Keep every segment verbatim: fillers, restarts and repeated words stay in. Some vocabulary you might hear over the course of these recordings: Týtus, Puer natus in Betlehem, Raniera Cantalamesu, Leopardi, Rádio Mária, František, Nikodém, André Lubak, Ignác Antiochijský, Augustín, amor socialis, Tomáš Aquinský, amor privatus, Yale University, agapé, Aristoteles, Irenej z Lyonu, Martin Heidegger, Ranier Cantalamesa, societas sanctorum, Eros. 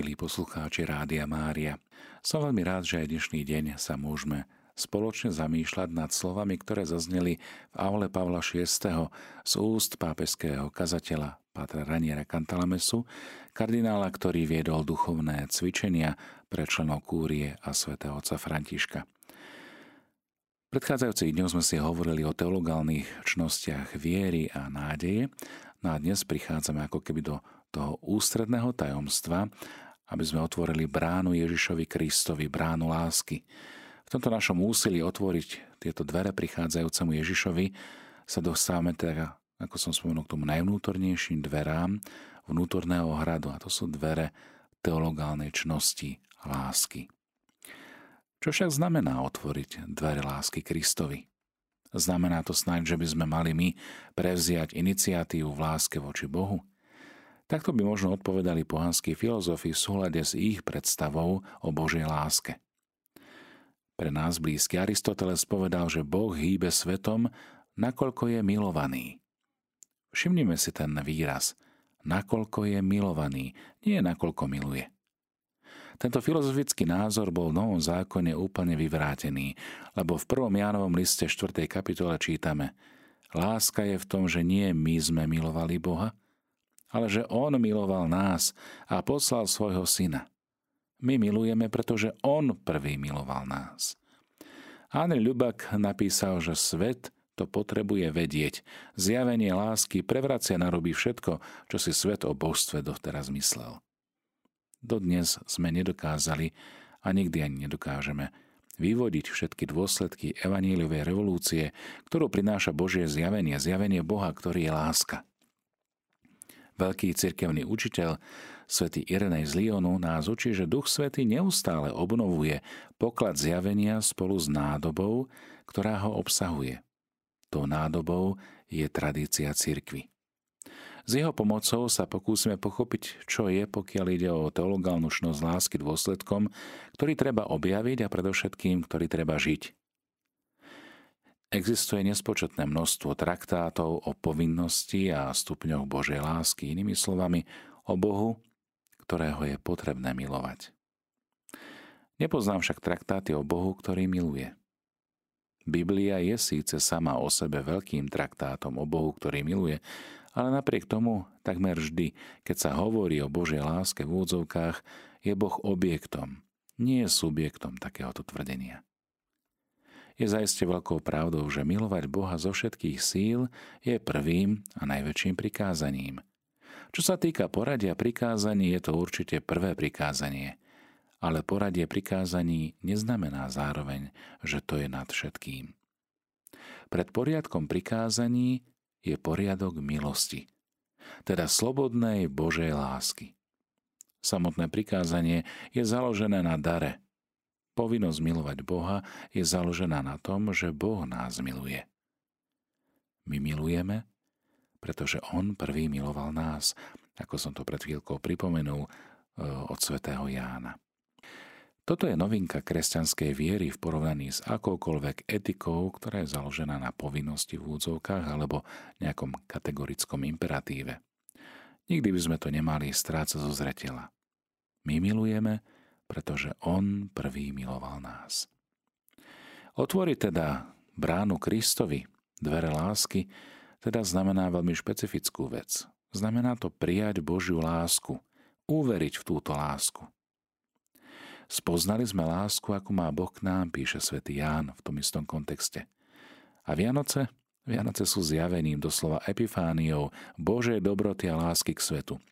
milí poslucháči Rádia Mária. Som veľmi rád, že aj dnešný deň sa môžeme spoločne zamýšľať nad slovami, ktoré zazneli v aule Pavla šiesteho z úst pápežského kazateľa pátra Raniera Cantalamesu, kardinála, ktorý viedol duchovné cvičenia pre členov kúrie a svätého otca Františka. V predchádzajúcich dňoch sme si hovorili o teologálnych čnostiach viery a nádeje, no a dnes prichádzame ako keby do toho ústredného tajomstva, aby sme otvorili bránu Ježišovi Kristovi, bránu lásky. V tomto našom úsilí otvoriť tieto dvere prichádzajúcemu Ježišovi sa dostávame teda, ako som spomenul, k tomu najvnútornejším dverám vnútorného hradu, a to sú dvere teologálnej čnosti lásky. Čo však znamená otvoriť dvere lásky Kristovi? Znamená to snáď, že by sme mali my prevziať iniciatívu v láske voči Bohu? Takto by možno odpovedali pohanskí filozofi v súhľade s ich predstavou o Božej láske. Pre nás blízky Aristoteles povedal, že Boh hýbe svetom, nakoľko je milovaný. Všimnime si ten výraz, nakoľko je milovaný, nie nakoľko miluje. Tento filozofický názor bol v Novom zákone úplne vyvrátený, lebo v prvom Jánovom liste štvrtej kapitole čítame: Láska je v tom, že nie my sme milovali Boha, ale že On miloval nás a poslal svojho syna. My milujeme, pretože On prvý miloval nás. André Lubak napísal, že svet to potrebuje vedieť. Zjavenie lásky prevracia a narobí všetko, čo si svet o božstve dovteraz myslel. Dodnes sme nedokázali a nikdy ani nedokážeme vyvodiť všetky dôsledky evaníliovej revolúcie, ktorú prináša Božie zjavenie, zjavenie Boha, ktorý je láska. Veľký cirkevný učiteľ, svätý Irenej z Lyonu, nás učí, že Duch Svätý neustále obnovuje poklad zjavenia spolu s nádobou, ktorá ho obsahuje. Tou nádobou je tradícia cirkvi. S jeho pomocou sa pokúsime pochopiť, čo je, pokiaľ ide o teologálnu čnosť lásky, dôsledkom, ktorý treba objaviť a predovšetkým, ktorý treba žiť. Existuje nespočetné množstvo traktátov o povinnosti a stupňoch Božej lásky, inými slovami o Bohu, ktorého je potrebné milovať. Nepoznám však traktáty o Bohu, ktorý miluje. Biblia je síce sama o sebe veľkým traktátom o Bohu, ktorý miluje, ale napriek tomu takmer vždy, keď sa hovorí o Božej láske v úvodzovkách, je Boh objektom, nie subjektom takéhoto tvrdenia. Je zaiste veľkou pravdou, že milovať Boha zo všetkých síl je prvým a najväčším prikázaním. Čo sa týka poradia prikázaní, je to určite prvé prikázanie, ale poradie prikázaní neznamená zároveň, že to je nad všetkým. Pred poriadkom prikázaní je poriadok milosti, teda slobodnej Božej lásky. Samotné prikázanie je založené na dare. Povinnosť milovať Boha je založená na tom, že Boh nás miluje. My milujeme, pretože On prvý miloval nás, ako som to pred chvíľkou pripomenul od svätého Jána. Toto je novinka kresťanskej viery v porovnaní s akoukoľvek etikou, ktorá je založená na povinnosti v úvodzovkách alebo nejakom kategorickom imperatíve. Nikdy by sme to nemali strácať zo zreteľa. My milujeme, pretože On prvý miloval nás. Otvoriť teda bránu Kristovi, dvere lásky, teda znamená veľmi špecifickú vec. Znamená to prijať Božiu lásku, uveriť v túto lásku. Spoznali sme lásku, ako má Boh k nám, píše svätý Ján v tom istom kontexte. A Vianoce? Vianoce sú zjavením, doslova epifániou Božej dobroty a lásky k svetu.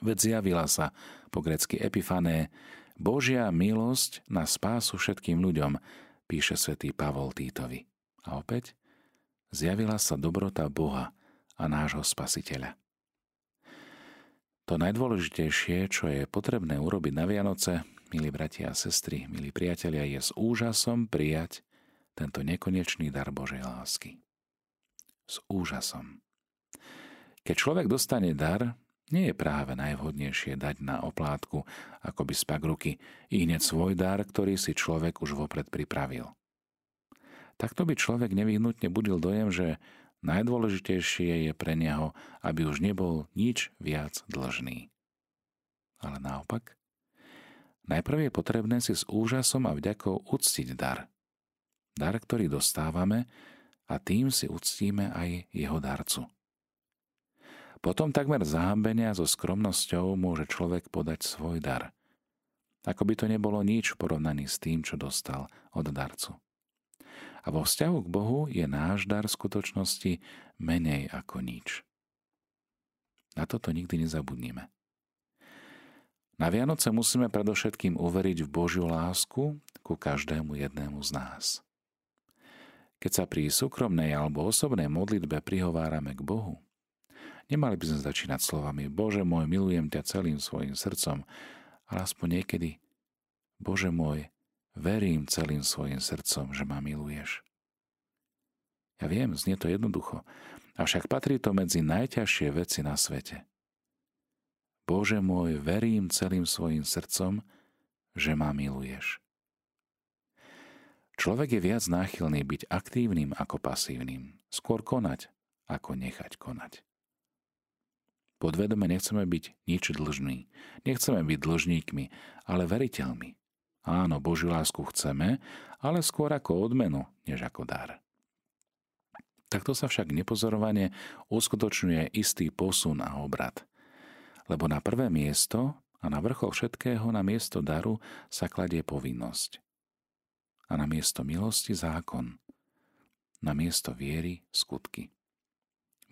Veď zjavila sa, po grécky epifané, Božia milosť na spásu všetkým ľuďom, píše svätý Pavol Týtovi. A opäť, zjavila sa dobrota Boha a nášho Spasiteľa. To najdôležitejšie, čo je potrebné urobiť na Vianoce, milí bratia a sestry, milí priatelia, je s úžasom prijať tento nekonečný dar Božej lásky. S úžasom. Keď človek dostane dar, nie je práve najvhodnejšie dať na oplátku, akoby spak ruky, i hneď svoj dar, ktorý si človek už vopred pripravil. Takto by človek nevyhnutne budil dojem, že najdôležitejšie je pre neho, aby už nebol nič viac dlžný. ale naopak. Najprv je potrebné si s úžasom a vďakou uctiť dar. Dar, ktorý dostávame, a tým si uctíme aj jeho darcu. Potom takmer zahambenia so skromnosťou môže človek podať svoj dar. Ako by to nebolo nič v porovnaní s tým, čo dostal od darcu. A vo vzťahu k Bohu je náš dar v skutočnosti menej ako nič. Na toto nikdy nezabudnime. Na Vianoce musíme predovšetkým uveriť v Božiu lásku ku každému jednému z nás. Keď sa pri súkromnej alebo osobnej modlitbe prihovárame k Bohu, nemali by sme začínať slovami Bože môj, milujem ťa celým svojim srdcom, ale aspoň niekedy Bože môj, verím celým svojim srdcom, že ma miluješ. Ja viem, znie to jednoducho, avšak patrí to medzi najťažšie veci na svete. Bože môj, verím celým svojim srdcom, že ma miluješ. Človek je viac náchylný byť aktívnym ako pasívnym, skôr konať ako nechať konať. Podvedome nechceme byť nič dlžní, nechceme byť dlžníkmi, ale veriteľmi. Áno, Božiu lásku chceme, ale skôr ako odmenu, než ako dar. Takto sa však nepozorovane uskutočňuje istý posun a obrat. Lebo na prvé miesto a na vrchol všetkého na miesto daru sa kladie povinnosť. A na miesto milosti zákon. Na miesto viery skutky.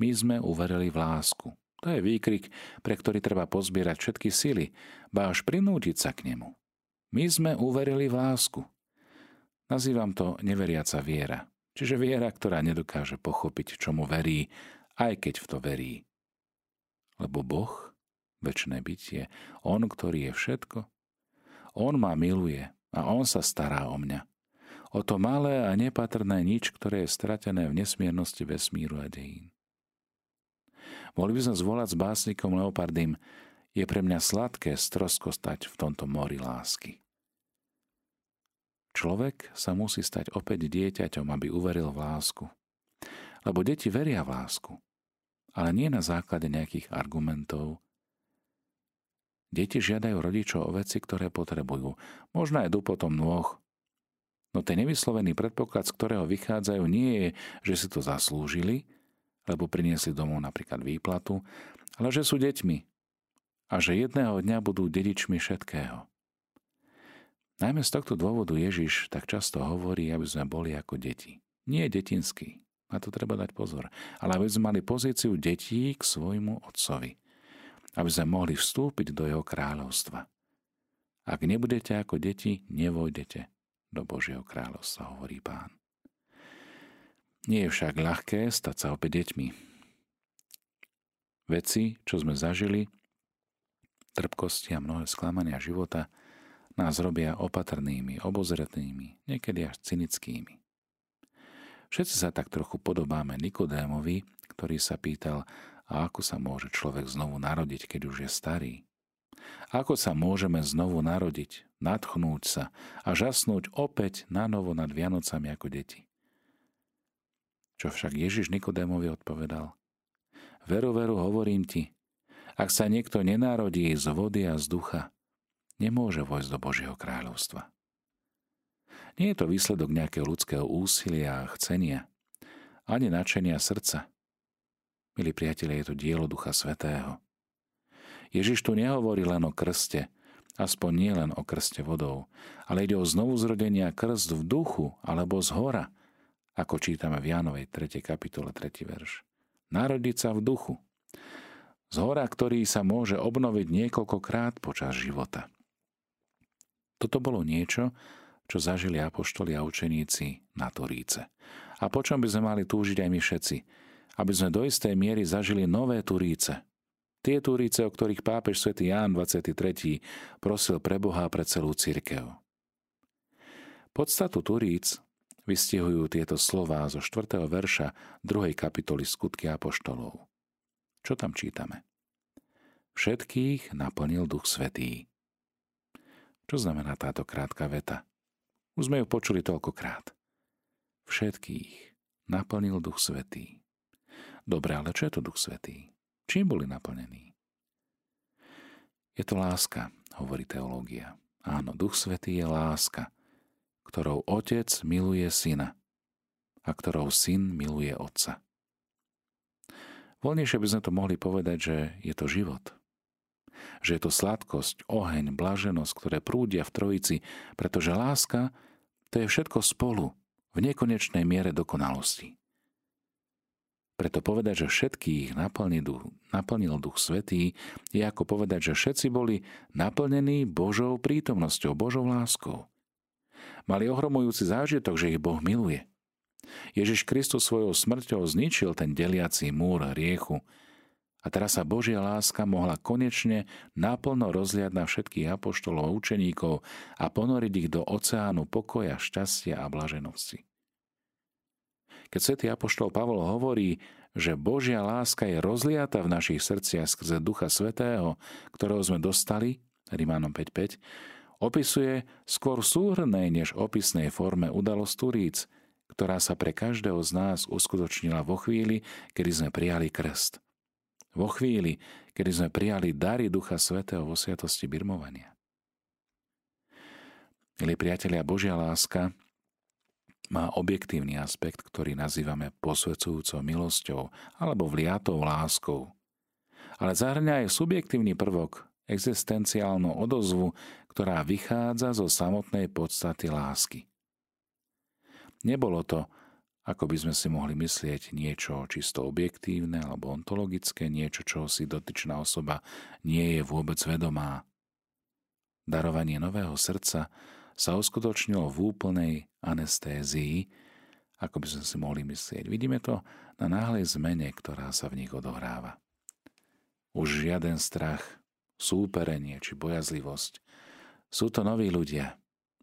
My sme uverili v lásku. To je výkrik, pre ktorý treba pozbierať všetky sily, ba až prinútiť sa k nemu. My sme uverili v lásku. Nazývam to neveriaca viera. Čiže viera, ktorá nedokáže pochopiť, čomu verí, aj keď v to verí. Lebo Boh, večné bytie, on, ktorý je všetko. On ma miluje a on sa stará o mňa. O to malé a nepatrné nič, ktoré je stratené v nesmiernosti vesmíru a dejín. Mohli by sme zvolať s básnikom Leopardym, je pre mňa sladké stroskostať v tomto mori lásky. Človek sa musí stať opäť dieťaťom, aby uveril v lásku. Lebo deti veria v lásku, ale nie na základe nejakých argumentov. Deti žiadajú rodičov o veci, ktoré potrebujú. Možno aj dupotom nôh. No ten nevyslovený predpoklad, z ktorého vychádzajú, nie je, že si to zaslúžili, lebo priniesli domov napríklad výplatu, ale že sú deťmi a že jedného dňa budú dedičmi všetkého. Najmä z tohto dôvodu Ježiš tak často hovorí, aby sme boli ako deti. Nie detinskí, na to treba dať pozor, ale aby sme mali pozíciu detí k svojmu otcovi. Aby sme mohli vstúpiť do jeho kráľovstva. Ak nebudete ako deti, nevojdete do Božieho kráľovstva, hovorí Pán. Nie je však ľahké stať sa opäť deťmi. Veci, čo sme zažili, trpkosti a mnohé sklamania života, nás robia opatrnými, obozretnými, niekedy až cynickými. Všetci sa tak trochu podobáme Nikodémovi, ktorý sa pýtal, a ako sa môže človek znovu narodiť, keď už je starý? Ako sa môžeme znovu narodiť, nadchnúť sa a žasnúť opäť na novo nad Vianocami ako deti? Čo však Ježiš Nikodémovi odpovedal? Veru, veru, hovorím ti, ak sa niekto nenarodí z vody a z ducha, nemôže vojsť do Božieho kráľovstva. Nie je to výsledok nejakého ľudského úsilia a chcenia, ani nadšenia srdca. Milí priatelia, je to dielo Ducha Svätého. Ježiš tu nehovorí len o krste, aspoň nie len o krste vodou, ale ide o znovuzrodenia krst v duchu alebo z hora, ako čítame v Jánovej tretej kapitole tretí verš. Narodiť sa v duchu. Z hora, ktorý sa môže obnoviť niekoľkokrát počas života. Toto bolo niečo, čo zažili apoštoli a učeníci na Turíce. A po čom by sme mali túžiť aj my všetci, aby sme do istej miery zažili nové Turíce. Tie Turíce, o ktorých pápež svätý Ján dvadsiaty tretí prosil pre Boha a pre celú cirkev. Podstatu Turíc vystihujú tieto slová zo štvrtého verša druhej kapitoly Skutky apoštolov. Čo tam čítame? Všetkých naplnil Duch Svätý. Čo znamená táto krátka veta? Už sme ju počuli toľkokrát. Všetkých naplnil Duch Svätý. Dobre, ale čo je to Duch Svätý? Čím boli naplnení? Je to láska, hovorí teológia. Áno, Duch Svätý je láska, ktorou Otec miluje Syna a ktorou Syn miluje Otca. Voľnejšie by sme to mohli povedať, že je to život. Že je to sladkosť, oheň, blaženosť, ktoré prúdia v Trojici, pretože láska to je všetko spolu v nekonečnej miere dokonalosti. Preto povedať, že všetkých naplnil Duch Svätý, je ako povedať, že všetci boli naplnení Božou prítomnosťou, Božou láskou. Mali ohromujúci zážitok, že ich Boh miluje. Ježiš Kristus svojou smrťou zničil ten deliaci múr hriechu a teraz sa Božia láska mohla konečne naplno rozliať na všetkých apoštolov a učeníkov a ponoriť ich do oceánu pokoja, šťastia a blaženosti. Keď svätý apoštol Pavol hovorí, že Božia láska je rozliata v našich srdciach skrze Ducha Svätého, ktorého sme dostali, Rimanom päť päť, opisuje skôr v súhrnej než opisnej forme udalosť Turíc, ktorá sa pre každého z nás uskutočnila vo chvíli, kedy sme prijali krst. Vo chvíli, kedy sme prijali dary Ducha Svätého vo sviatosti birmovania. Milí priatelia, Božia láska má objektívny aspekt, ktorý nazývame posvedzujúcou milosťou alebo vliatou láskou. Ale zahŕňa aj subjektívny prvok, existenciálnu odozvu, ktorá vychádza zo samotnej podstaty lásky. Nebolo to, ako by sme si mohli myslieť, niečo čisto objektívne alebo ontologické, niečo, čo si dotyčná osoba nie je vôbec vedomá. Darovanie nového srdca sa uskutočnilo v úplnej anestézii, ako by sme si mohli myslieť. Vidíme to na náhlej zmene, ktorá sa v nich odohráva. Už žiaden strach, súperenie či bojazlivosť. Sú to noví ľudia,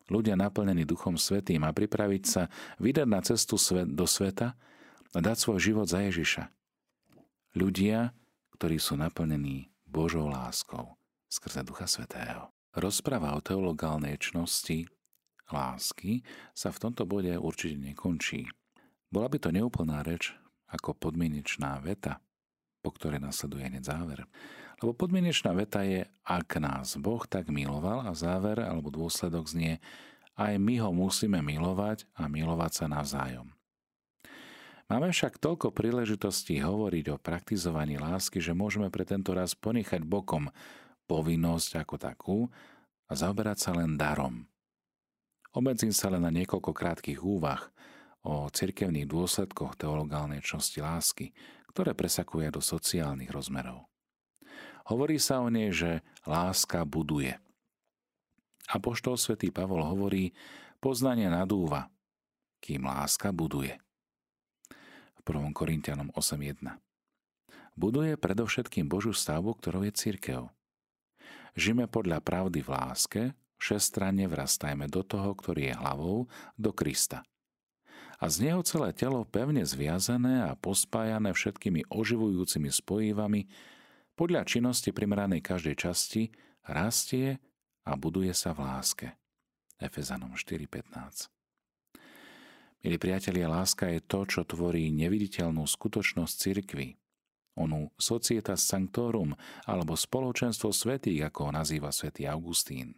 ľudia naplnení Duchom Svätým a pripraviť sa vydať na cestu do sveta a dať svoj život za Ježiša. Ľudia, ktorí sú naplnení Božou láskou skrze Ducha Svätého. Rozprava o teologálnej čnosti lásky sa v tomto bode určite nekončí. Bola by to neúplná reč ako podmienečná veta, po ktorej nasleduje hneď záver. Lebo podmienečná veta je, ak nás Boh tak miloval, a záver alebo dôsledok znie, aj my ho musíme milovať a milovať sa navzájom. Máme však toľko príležitostí hovoriť o praktizovaní lásky, že môžeme pre tento raz ponechať bokom povinnosť ako takú a zaoberať sa len darom. Obmedzím sa len na niekoľko krátkych úvah o cirkevných dôsledkoch teologálnej čnosti lásky, ktoré presakuje do sociálnych rozmerov. Hovorí sa o nej, že láska buduje. Apoštol svätý Pavol hovorí, poznanie nadúva, kým láska buduje. V prvom Korintianom osem jedna. Buduje predovšetkým Božiu stavbu, ktorou je cirkev. Žijme podľa pravdy v láske, všestranne vrastajme do toho, ktorý je hlavou, do Krista. A z neho celé telo pevne zviazané a pospájané všetkými oživujúcimi spojivami, podľa činnosti primeranej každej časti, rastie a buduje sa v láske. Efezanom štyri pätnásť. Milí priatelia, láska je to, čo tvorí neviditeľnú skutočnosť cirkvi. Onu societas sanctorum, alebo spoločenstvo svätých, ako ho nazýva svätý Augustín.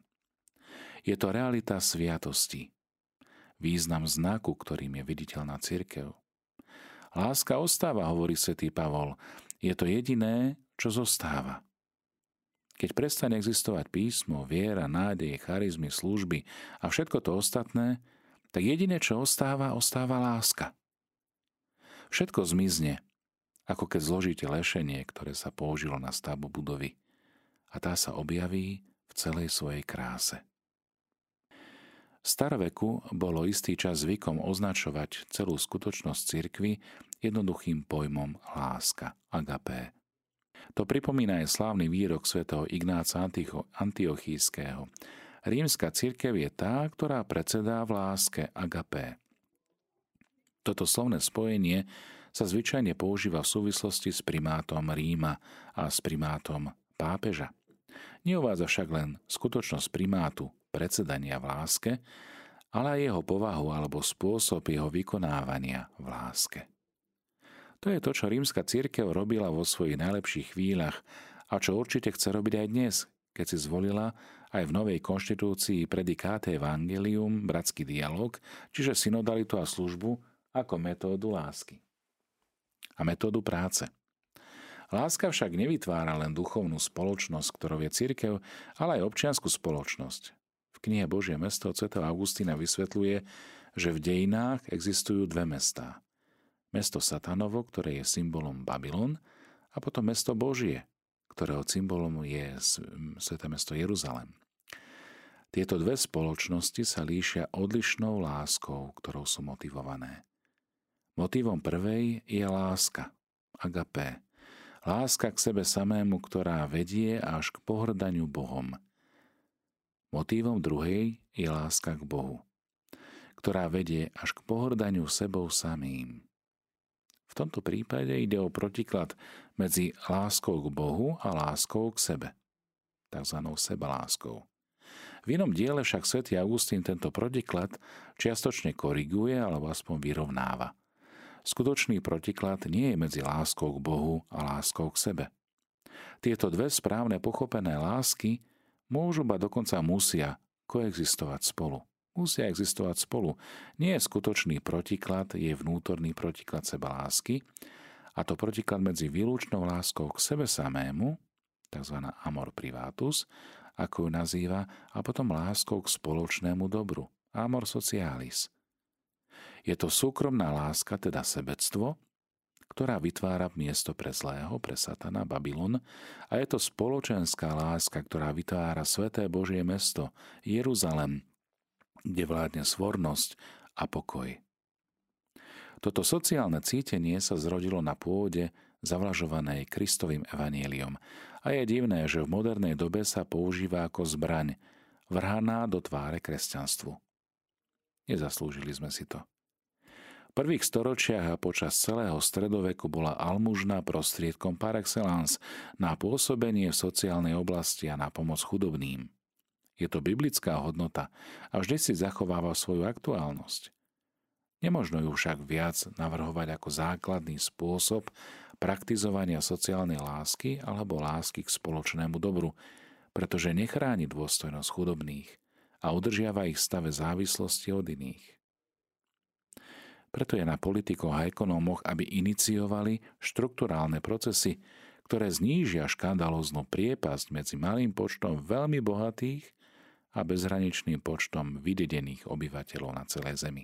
Je to realita sviatosti, význam znaku, ktorým je viditeľná cirkev. Láska ostáva, hovorí svätý Pavol, je to jediné, čo zostáva. Keď prestane existovať písmo, viera, nádej, charizmy, služby a všetko to ostatné, tak jediné, čo ostáva, ostáva láska. Všetko zmizne, ako keď zložíte lešenie, ktoré sa použilo na stavbu budovy, a tá sa objaví v celej svojej kráse. V staroveku bolo istý čas zvykom označovať celú skutočnosť cirkvi jednoduchým pojmom láska, agapé. To pripomína aj slávny výrok svätého Ignáca Antiochijského. Rímska cirkev je tá, ktorá predsedá v láske, agapé. Toto slovné spojenie sa zvyčajne používa v súvislosti s primátom Ríma a s primátom pápeža. Neuvádza však len skutočnosť primátu predsedania v láske, ale aj jeho povahu alebo spôsob jeho vykonávania v láske. To je to, čo rímska cirkev robila vo svojich najlepších chvíľach a čo určite chce robiť aj dnes, keď si zvolila aj v novej konštitúcii predikáte evangelium, bratský dialog, čiže synodalitu a službu ako metódu lásky a metódu práce. Láska však nevytvára len duchovnú spoločnosť, ktorou je cirkev, ale aj občiansku spoločnosť. V knihe Božie mesto od svätého Augustína vysvetľuje, že v dejinách existujú dve mestá. Mesto Satanovo, ktoré je symbolom Babylon, a potom mesto Božie, ktorého symbolom je sväté mesto Jeruzalém. Tieto dve spoločnosti sa líšia odlišnou láskou, ktorou sú motivované. Motívom prvej je láska, agapé. Láska k sebe samému, ktorá vedie až k pohrdaniu Bohom. Motívom druhej je láska k Bohu, ktorá vedie až k pohrdaniu sebou samým. V tomto prípade ide o protiklad medzi láskou k Bohu a láskou k sebe, takzvanou sebaláskou. V inom diele však svätý Augustín tento protiklad čiastočne koriguje alebo aspoň vyrovnáva. Skutočný protiklad nie je medzi láskou k Bohu a láskou k sebe. Tieto dve správne pochopené lásky môžu, ba dokonca musia koexistovať spolu. Musia existovať spolu. Nie je skutočný protiklad, je vnútorný protiklad sebalásky, a to protiklad medzi výlučnou láskou k sebe samému, tzv. Amor privatus, ako ju nazýva, a potom láskou k spoločnému dobru, amor socialis. Je to súkromná láska, teda sebectvo, ktorá vytvára miesto pre zlého, pre satana, Babylon, a je to spoločenská láska, ktorá vytvára sväté Božie mesto, Jeruzalem, kde vládne svornosť a pokoj. Toto sociálne cítenie sa zrodilo na pôde zavlažovanej Kristovým evanjeliom a je divné, že v modernej dobe sa používa ako zbraň, vrhaná do tváre kresťanstvu. Nezaslúžili sme si to. V prvých storočiach a počas celého stredoveku bola almužná prostriedkom par excellence na pôsobenie v sociálnej oblasti a na pomoc chudobným. Je to biblická hodnota a vždy si zachováva svoju aktuálnosť. Nemožno ju však viac navrhovať ako základný spôsob praktizovania sociálnej lásky alebo lásky k spoločnému dobru, pretože nechráni dôstojnosť chudobných a udržiava ich stave závislosti od iných. Preto je na politikoch a ekonómoch, aby iniciovali štrukturálne procesy, ktoré znížia škandalóznu priepasť medzi malým počtom veľmi bohatých a bezhraničným počtom vydedených obyvateľov na celej zemi.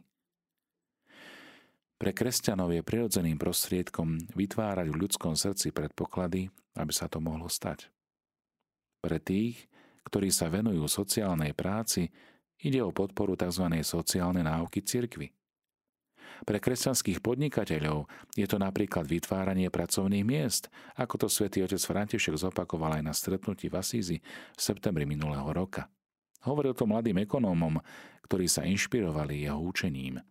Pre kresťanov je prirodzeným prostriedkom vytvárať v ľudskom srdci predpoklady, aby sa to mohlo stať. Pre tých, ktorí sa venujú sociálnej práci, ide o podporu tzv. Sociálnej náuky cirkvi. Pre kresťanských podnikateľov je to napríklad vytváranie pracovných miest, ako to svätý otec František zopakoval aj na stretnutí v Asízi v septembri minulého roka. Hovoril to mladým ekonómom, ktorí sa inšpirovali jeho učením.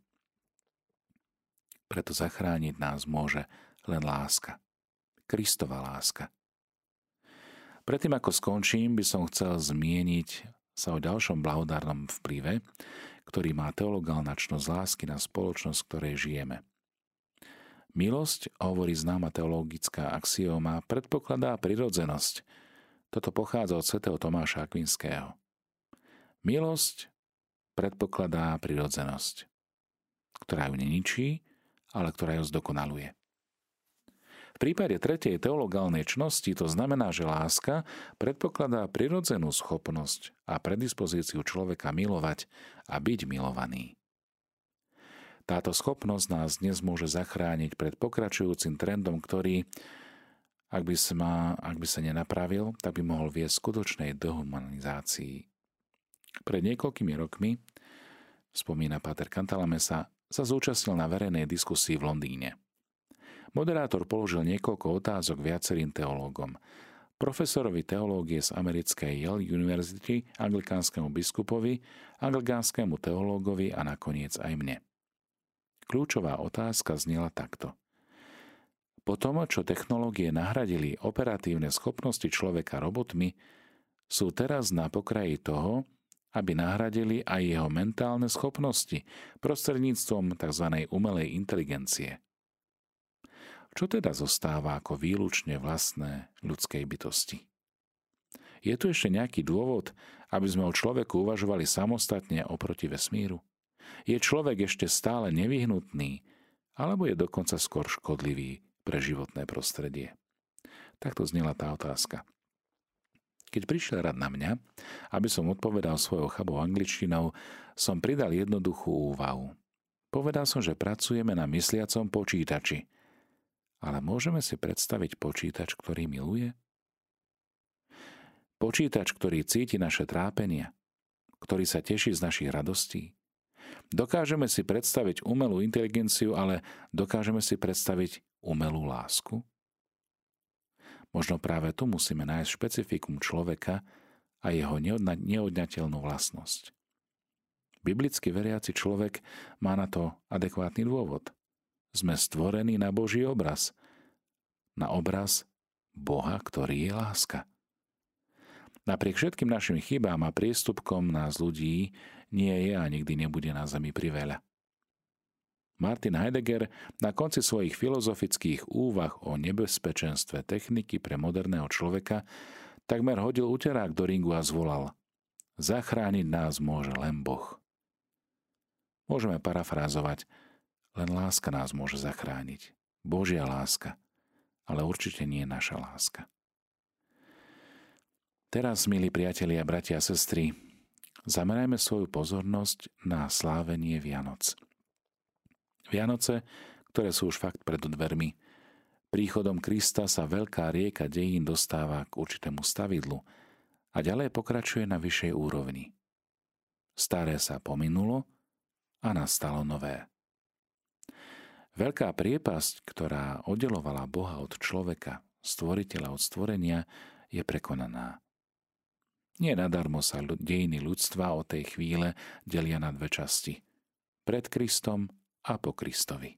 Preto zachrániť nás môže len láska. Kristova láska. Predtým, ako skončím, by som chcel zmieniť sa o ďalšom blahodárnom vplyve, ktorý má teologálna čnosť lásky na spoločnosť, v ktorej žijeme. Milosť, hovorí známa teologická axióma, predpokladá prirodzenosť. Toto pochádza od svätého Tomáša Aquinského. Milosť predpokladá prirodzenosť, ktorá ju neničí, ale ktorá ju zdokonaluje. V prípade tretej teologálnej čnosti to znamená, že láska predpokladá prirodzenú schopnosť a predispozíciu človeka milovať a byť milovaný. Táto schopnosť nás dnes môže zachrániť pred pokračujúcim trendom, ktorý, ak by sa, ak by sa nenapravil, tak by mohol viesť skutočnej dehumanizácii. Pred niekoľkými rokmi, spomína páter Cantalamesa, sa zúčastnil na verejnej diskusii v Londýne. Moderátor položil niekoľko otázok viacerým teológom. Profesorovi teológie z americkej Yale University, anglikánskemu biskupovi, anglikánskemu teológovi a nakoniec aj mne. Kľúčová otázka znela takto. Po tom, čo technológie nahradili operatívne schopnosti človeka robotmi, sú teraz na pokraji toho, aby nahradili aj jeho mentálne schopnosti prostredníctvom tzv. Umelej inteligencie. Čo teda zostáva ako výlučne vlastné ľudskej bytosti? Je tu ešte nejaký dôvod, aby sme o človeku uvažovali samostatne oproti vesmíru? Je človek ešte stále nevyhnutný, alebo je dokonca skôr škodlivý pre životné prostredie? Takto znela tá otázka. Keď prišiel rad na mňa, aby som odpovedal svojou chabou angličtinou, som pridal jednoduchú úvahu. Povedal som, že pracujeme na mysliacom počítači. Ale môžeme si predstaviť počítač, ktorý miluje? Počítač, ktorý cíti naše trápenia, ktorý sa teší z našich radostí. Dokážeme si predstaviť umelú inteligenciu, ale dokážeme si predstaviť umelú lásku? Možno práve tu musíme nájsť špecifikum človeka a jeho neodňateľnú vlastnosť. Biblicky veriaci človek má na to adekvátny dôvod. Sme stvorení na Boží obraz. Na obraz Boha, ktorý je láska. Napriek všetkým našim chybám a priestupkom nás ľudí nie je a nikdy nebude na zemi priveľa. Martin Heidegger na konci svojich filozofických úvah o nebezpečenstve techniky pre moderného človeka takmer hodil uterák do ringu a zvolal: "Zachrániť nás môže len Boh." Môžeme parafrázovať: len láska nás môže zachrániť. Božia láska, ale určite nie naša láska. Teraz, milí priatelia, bratia a sestry, zamerajme svoju pozornosť na slávenie Vianoc. Vianoce, ktoré sú už fakt pred dvermi. Príchodom Krista sa veľká rieka dejín dostáva k určitému stavidlu a ďalej pokračuje na vyššej úrovni. Staré sa pominulo a nastalo nové. Veľká priepasť, ktorá oddelovala Boha od človeka, stvoriteľa od stvorenia, je prekonaná. Nie nadarmo sa dejiny ľudstva od tej chvíle delia na dve časti. Pred Kristom a po Kristovi.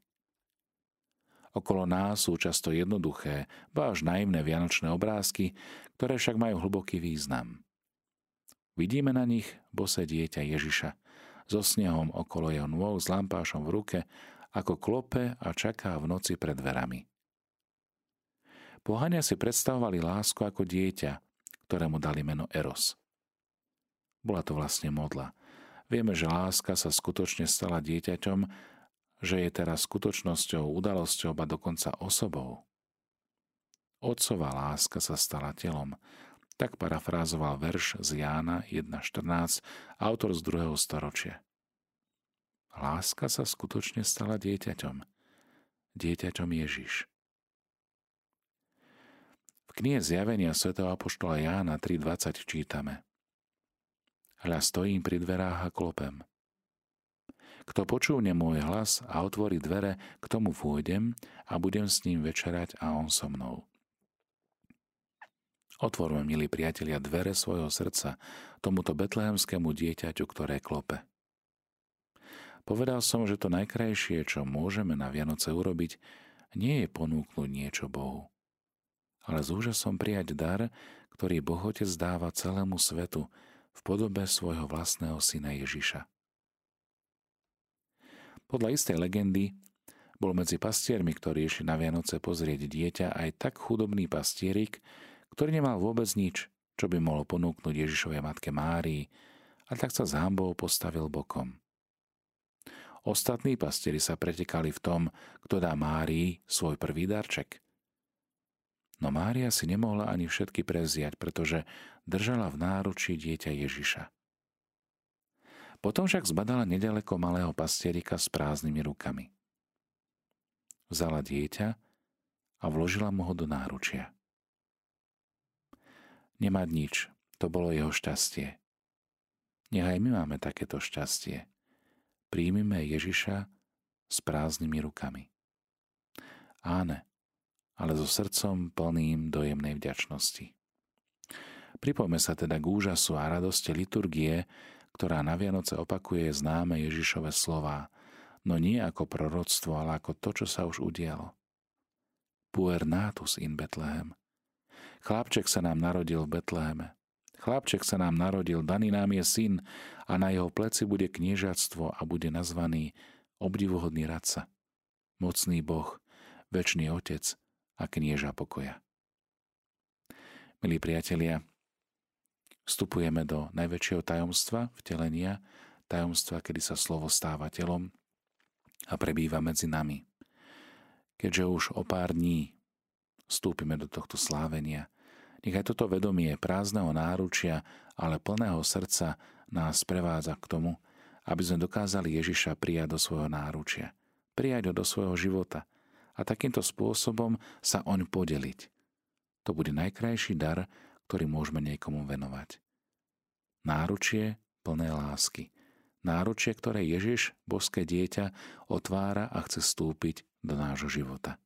Okolo nás sú často jednoduché, ba až naivné vianočné obrázky, ktoré však majú hlboký význam. Vidíme na nich bosé dieťa Ježiša, so snehom okolo jeho nôh, s lampášom v ruke, ako klope a čaká v noci pred dverami. Pohania si predstavovali lásku ako dieťa, ktorému dali meno Eros. Bola to vlastne modla. Vieme, že láska sa skutočne stala dieťaťom, že je teraz skutočnosťou, udalosťou a dokonca osobou. Otcová láska sa stala telom. Tak parafrázoval verš z Jána jeden štrnásť, autor z druhého storočia. Láska sa skutočne stala dieťaťom. Dieťaťom Ježiš. V knihe Zjavenia svätého apoštola Jána tri dvadsať čítame: "Hľa, stojím pri dverách a klopem. Kto počúvne môj hlas a otvorí dvere, k tomu vôjdem a budem s ním večerať a on so mnou." Otvorme, milí priatelia, dvere svojho srdca tomuto betlehemskému dieťaťu, ktoré klope. Povedal som, že to najkrajšie, čo môžeme na Vianoce urobiť, nie je ponúknuť niečo Bohu, ale s úžasom prijať dar, ktorý Boh Otec dáva celému svetu v podobe svojho vlastného syna Ježiša. Podľa istej legendy bol medzi pastiermi, ktorí išli na Vianoce pozrieť dieťa, aj tak chudobný pastierik, ktorý nemal vôbec nič, čo by mohol ponúknuť Ježišovej matke Márii, a tak sa s hanbou postavil bokom. Ostatní pastieri sa pretekali v tom, kto dá Márii svoj prvý darček. No Mária si nemohla ani všetky prevziať, pretože držala v náručí dieťa Ježiša. Potom však zbadala nedaleko malého pastierika s prázdnymi rukami. Vzala dieťa a vložila mu ho do náručia. Nemať nič, to bolo jeho šťastie. Nech aj my máme takéto šťastie. Príjmime Ježiša s prázdnymi rukami. Áne, ale so srdcom plným dojemnej vďačnosti. Pripojme sa teda k úžasu a radosti liturgie, ktorá na Vianoce opakuje známe Ježišove slová, no nie ako proroctvo, ale ako to, čo sa už udialo. Puer natus in Betlehem. Chlapček sa nám narodil v Betleheme. Chlapček sa nám narodil, daný nám je syn a na jeho pleci bude kniežatstvo a bude nazvaný obdivuhodný radca, mocný Boh, večný Otec a knieža pokoja. Milí priatelia, vstupujeme do najväčšieho tajomstva vtelenia, tajomstva, kedy sa slovo stáva telom a prebýva medzi nami. Keďže už o pár dní vstúpime do tohto slávenia, nechaj toto vedomie prázdneho náručia, ale plného srdca nás prevádza k tomu, aby sme dokázali Ježiša prijať do svojho náručia, prijať ho do svojho života a takýmto spôsobom sa oň podeliť. To bude najkrajší dar, ktorý môžeme niekomu venovať. Náručie plné lásky. Náručie, ktoré Ježiš, božské dieťa, otvára a chce vstúpiť do nášho života.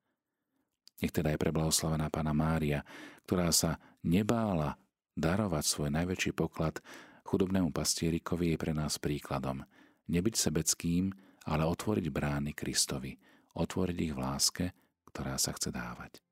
Nech teda je preblahoslavená Panna Mária, ktorá sa nebála darovať svoj najväčší poklad chudobnému pastierikovi, je pre nás príkladom. Nebyť sebeckým, ale otvoriť brány Kristovi. Otvoriť ich v láske, ktorá sa chce dávať.